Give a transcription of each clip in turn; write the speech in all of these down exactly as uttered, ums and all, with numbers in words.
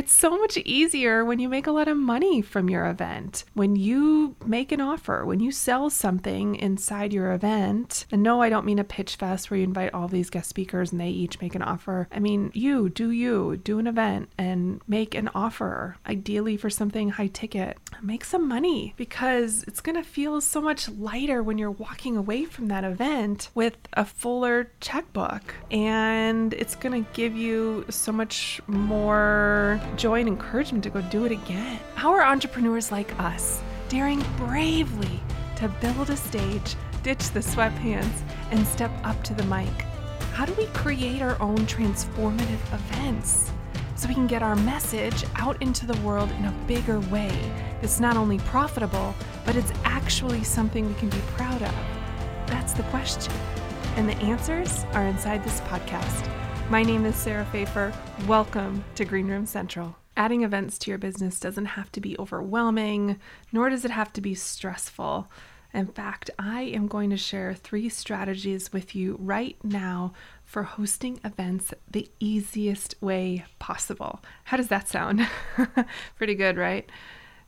It's so much easier when you make a lot of money from your event, when you make an offer, when you sell something inside your event. And no, I don't mean a pitch fest where you invite all these guest speakers and they each make an offer. I mean, you do you, do an event and make an offer, ideally for something high ticket. Make some money, because it's going to feel so much lighter when you're walking away from that event with a fuller checkbook. And it's going to give you so much more joy and encouragement to go do it again. How are entrepreneurs like us daring bravely to build a stage, ditch the sweatpants, and step up to the mic? How do we create our own transformative events so we can get our message out into the world in a bigger way that's not only profitable, but it's actually something we can be proud of? That's the question. And the answers are inside this podcast. My name is Sarah Fejfar. Welcome to Green Room Central. Adding events to your business doesn't have to be overwhelming, nor does it have to be stressful. In fact, I am going to share three strategies with you right now for hosting events the easiest way possible. How does that sound? Pretty good, right?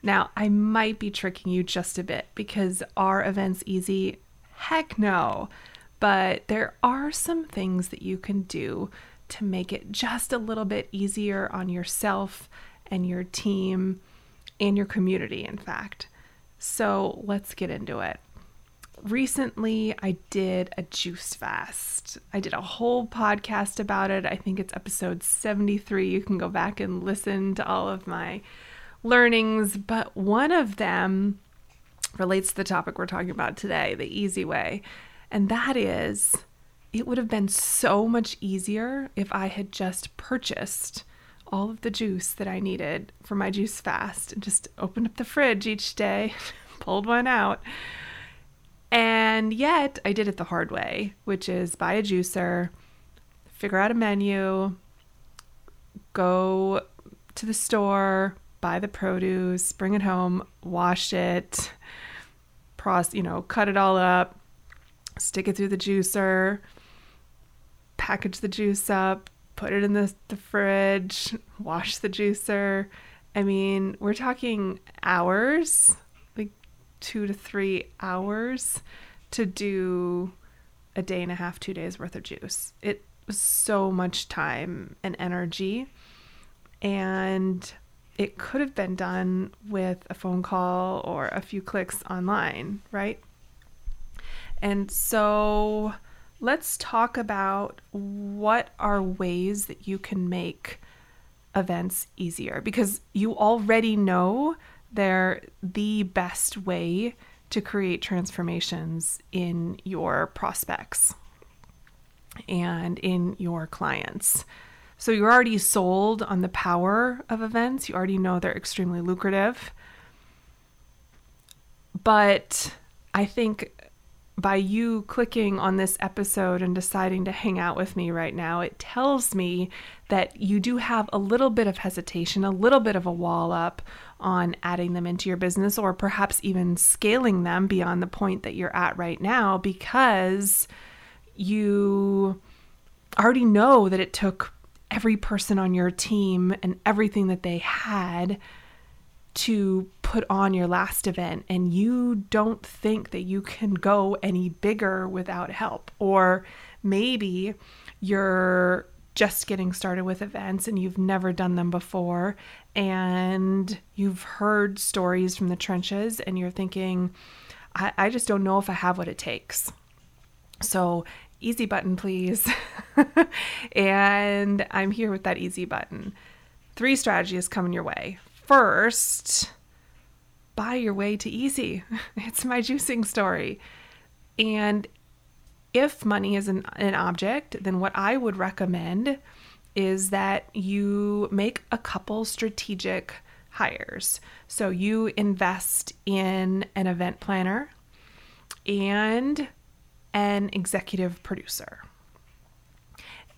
Now, I might be tricking you just a bit because are events easy? Heck no. But there are some things that you can do to make it just a little bit easier on yourself and your team and your community, in fact. So let's get into it. Recently, I did a juice fast. I did a whole podcast about it. I think it's episode seventy-three. You can go back and listen to all of my learnings, but one of them relates to the topic we're talking about today, the easy way. And that is, it would have been so much easier if I had just purchased all of the juice that I needed for my juice fast and just opened up the fridge each day, pulled one out. And yet I did it the hard way, which is buy a juicer, figure out a menu, go to the store, buy the produce, bring it home, wash it, process, you know, cut it all up, stick it through the juicer, package the juice up, put it in the, the fridge, wash the juicer. I mean, we're talking hours, like two to three hours to do a day and a half, two days worth of juice. It was so much time and energy, and it could have been done with a phone call or a few clicks online, right? And so let's talk about what are ways that you can make events easier, because you already know they're the best way to create transformations in your prospects and in your clients. So you're already sold on the power of events. You already know they're extremely lucrative. But I think by you clicking on this episode and deciding to hang out with me right now, it tells me that you do have a little bit of hesitation, a little bit of a wall up on adding them into your business, or perhaps even scaling them beyond the point that you're at right now, because you already know that it took every person on your team and everything that they had to put on your last event, and you don't think that you can go any bigger without help. Or maybe you're just getting started with events and you've never done them before, and you've heard stories from the trenches and you're thinking, I, I just don't know if I have what it takes. So easy button, please. And I'm here with that easy button. Three strategies coming your way. First, buy your way to easy. It's my juicing story. And if money is an, an object, then what I would recommend is that you make a couple strategic hires. So you invest in an event planner and an executive producer.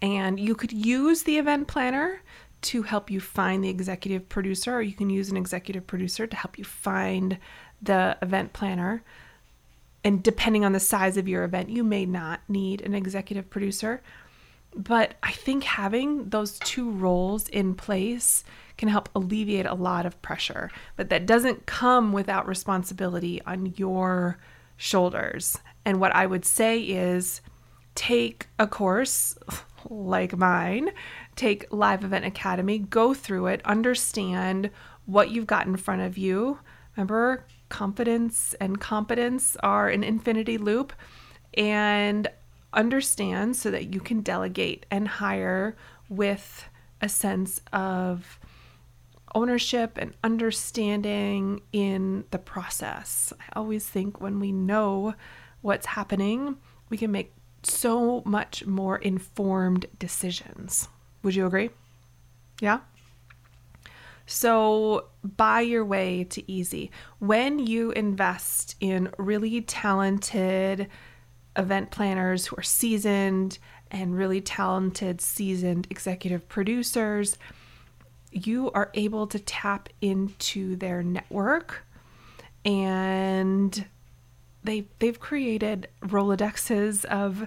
And you could use the event planner to help you find the executive producer, or you can use an executive producer to help you find the event planner. And depending on the size of your event, you may not need an executive producer. But I think having those two roles in place can help alleviate a lot of pressure. But that doesn't come without responsibility on your shoulders. And what I would say is take a course like mine, take Live Event Academy, go through it, understand what you've got in front of you. Remember, confidence and competence are an infinity loop. And understand so that you can delegate and hire with a sense of ownership and understanding in the process. I always think when we know what's happening, we can make so much more informed decisions. Would you agree? Yeah? So buy your way to easy. When you invest in really talented event planners who are seasoned and really talented, seasoned executive producers, you are able to tap into their network, and they they've created Rolodexes of,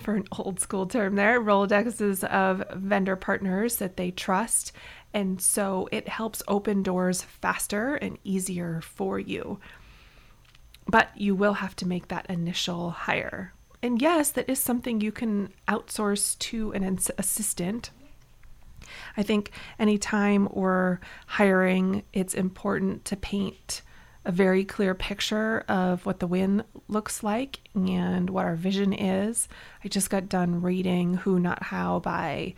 for an old school term there, Rolodexes of vendor partners that they trust. And so it helps open doors faster and easier for you. But you will have to make that initial hire. And yes, that is something you can outsource to an assistant. I think anytime we're hiring, it's important to paint a very clear picture of what the win looks like and what our vision is. I just got done reading Who Not How by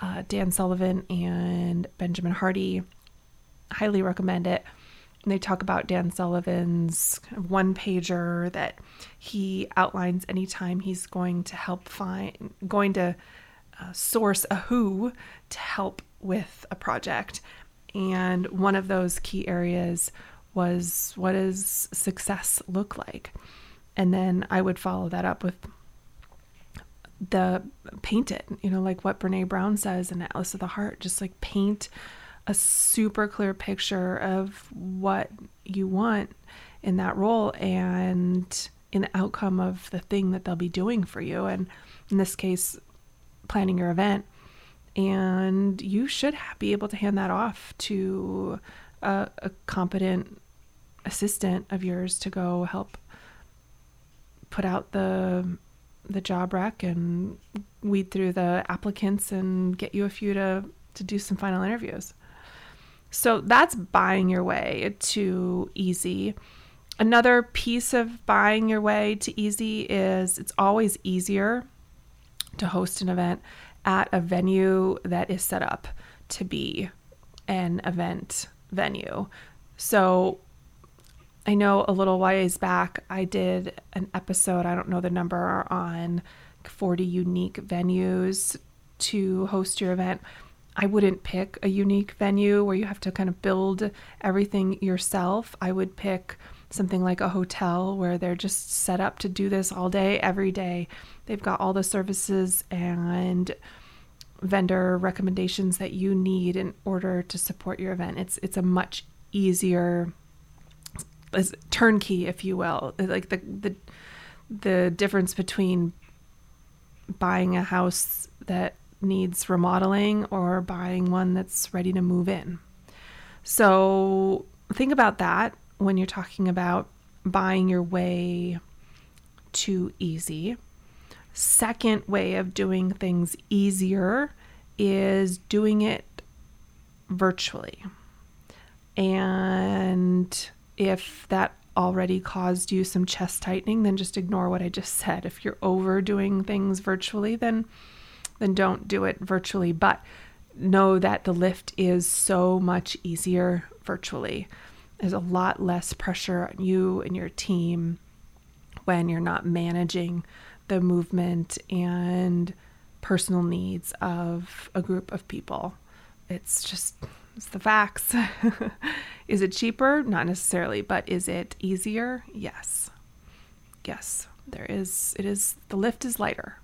uh, Dan Sullivan and Benjamin Hardy. Highly recommend it. They talk about Dan Sullivan's one-pager that he outlines anytime he's going to help find, going to uh, source a who to help with a project. And one of those key areas was, what does success look like? And then I would follow that up with the paint it, you know, like what Brene Brown says in Atlas of the Heart, just like paint a super clear picture of what you want in that role and in the outcome of the thing that they'll be doing for you. And in this case, planning your event. And you should be able to hand that off to a, a competent assistant of yours to go help put out the the job rec and weed through the applicants and get you a few to, to do some final interviews. So that's buying your way to easy. Another piece of buying your way to easy is it's always easier to host an event at a venue that is set up to be an event venue. So I know a little ways back, I did an episode, I don't know the number, on forty unique venues to host your event. I wouldn't pick a unique venue where you have to kind of build everything yourself. I would pick something like a hotel where they're just set up to do this all day, every day. They've got all the services and vendor recommendations that you need in order to support your event. It's it's a much easier turnkey, if you will. Like the the the difference between buying a house that needs remodeling or buying one that's ready to move in. So think about that when you're talking about buying your way to easy. Second way of doing things easier is doing it virtually. And if that already caused you some chest tightening, then just ignore what I just said. If you're overdoing things virtually, then then don't do it virtually, but know that the lift is so much easier virtually. There's a lot less pressure on you and your team when you're not managing the movement and personal needs of a group of people. It's just, it's the facts. Is it cheaper? Not necessarily, but is it easier? Yes. Yes, there is, it is, the lift is lighter.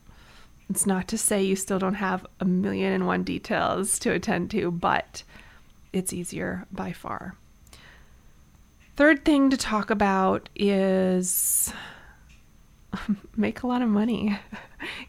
It's not to say you still don't have a million and one details to attend to, but it's easier by far. Third thing to talk about is make a lot of money.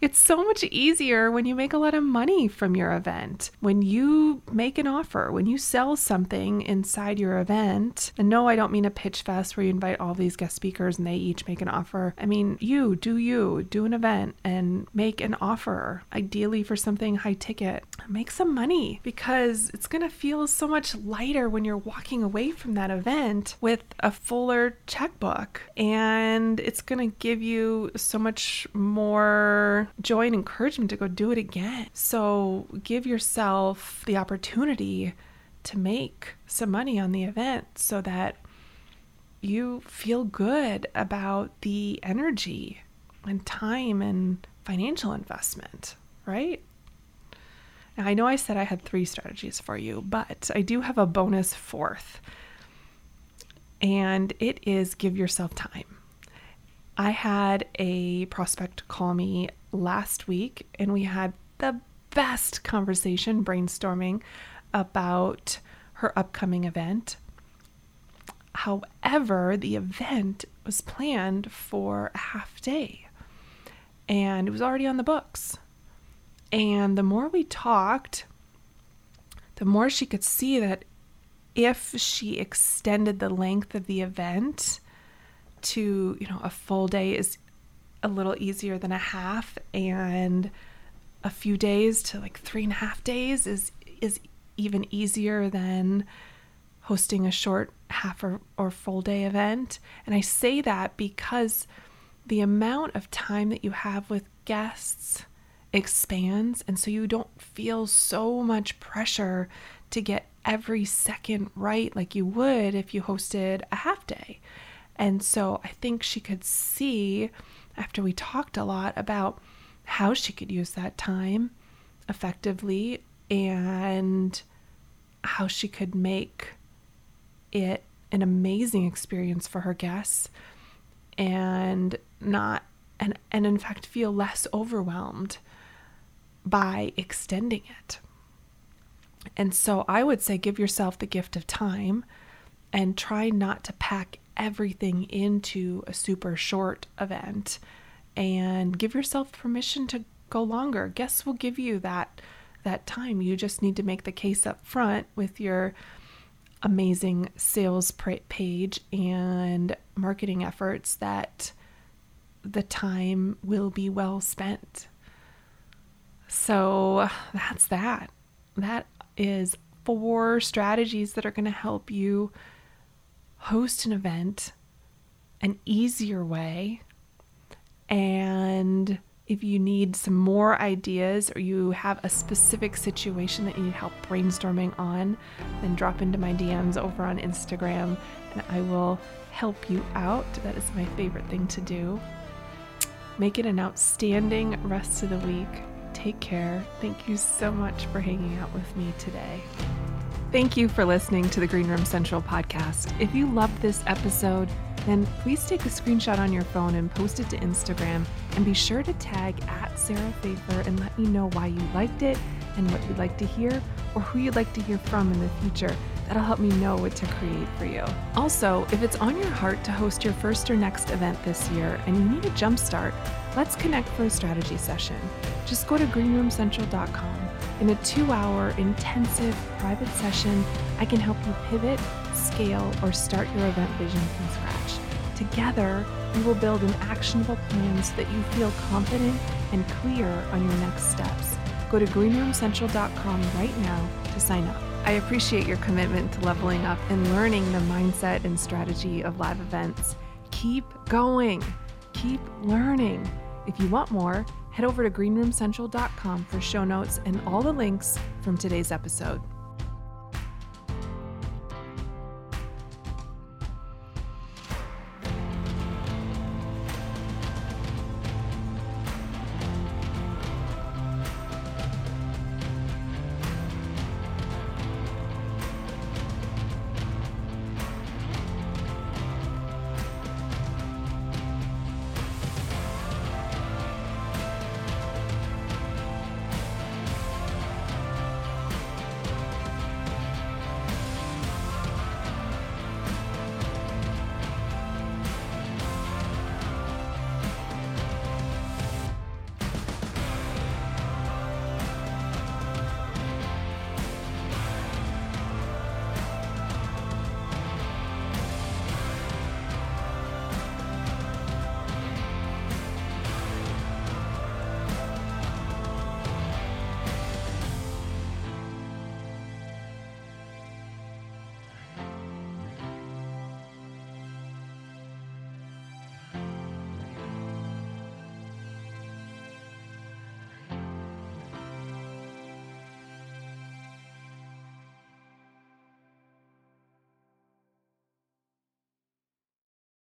It's so much easier when you make a lot of money from your event. When you make an offer, when you sell something inside your event, and no, I don't mean a pitch fest where you invite all these guest speakers and they each make an offer. I mean, you do you, do an event and make an offer, ideally for something high ticket. Make some money, because it's going to feel so much lighter when you're walking away from that event with a fuller checkbook, and it's going to give you so much more joy and encouragement to go do it again. So give yourself the opportunity to make some money on the event so that you feel good about the energy and time and financial investment, right? Now, I know I said I had three strategies for you, but I do have a bonus fourth, and it is give yourself time. I had a prospect call me last week, and we had the best conversation brainstorming about her upcoming event. However, the event was planned for a half day, and it was already on the books. And the more we talked, the more she could see that if she extended the length of the event to, you know, a full day is a little easier than a half, and a few days to like three and a half days is is even easier than hosting a short half or, or full day event. And I say that because the amount of time that you have with guests expands, and so you don't feel so much pressure to get every second right like you would if you hosted a half day. And so I think she could see, after we talked a lot about how she could use that time effectively and how she could make it an amazing experience for her guests, and not and and in fact feel less overwhelmed by extending it. And so I would say give yourself the gift of time and try not to pack everything into a super short event, and give yourself permission to go longer. Guests will give you that that time. You just need to make the case up front with your amazing sales page and marketing efforts that the time will be well spent. So that's that. That is four strategies that are going to help you host an event an easier way. And if you need some more ideas, or you have a specific situation that you need help brainstorming on, then drop into my D Ms over on Instagram and I will help you out. That is my favorite thing to do. Make it an outstanding rest of the week. Take care. Thank you so much for hanging out with me today. Thank you for listening to the Green Room Central podcast. If you loved this episode, then please take a screenshot on your phone and post it to Instagram, and be sure to tag at Sarah Fejfar and let me know why you liked it and what you'd like to hear, or who you'd like to hear from in the future. That'll help me know what to create for you. Also, if it's on your heart to host your first or next event this year and you need a jumpstart, let's connect for a strategy session. Just go to green room central dot com. In a two-hour intensive private session, I can help you pivot, scale, or start your event vision from scratch. Together, we will build an actionable plan so that you feel confident and clear on your next steps. Go to green room central dot com right now to sign up. I appreciate your commitment to leveling up and learning the mindset and strategy of live events. Keep going. Keep learning. If you want more, head over to green room central dot com for show notes and all the links from today's episode.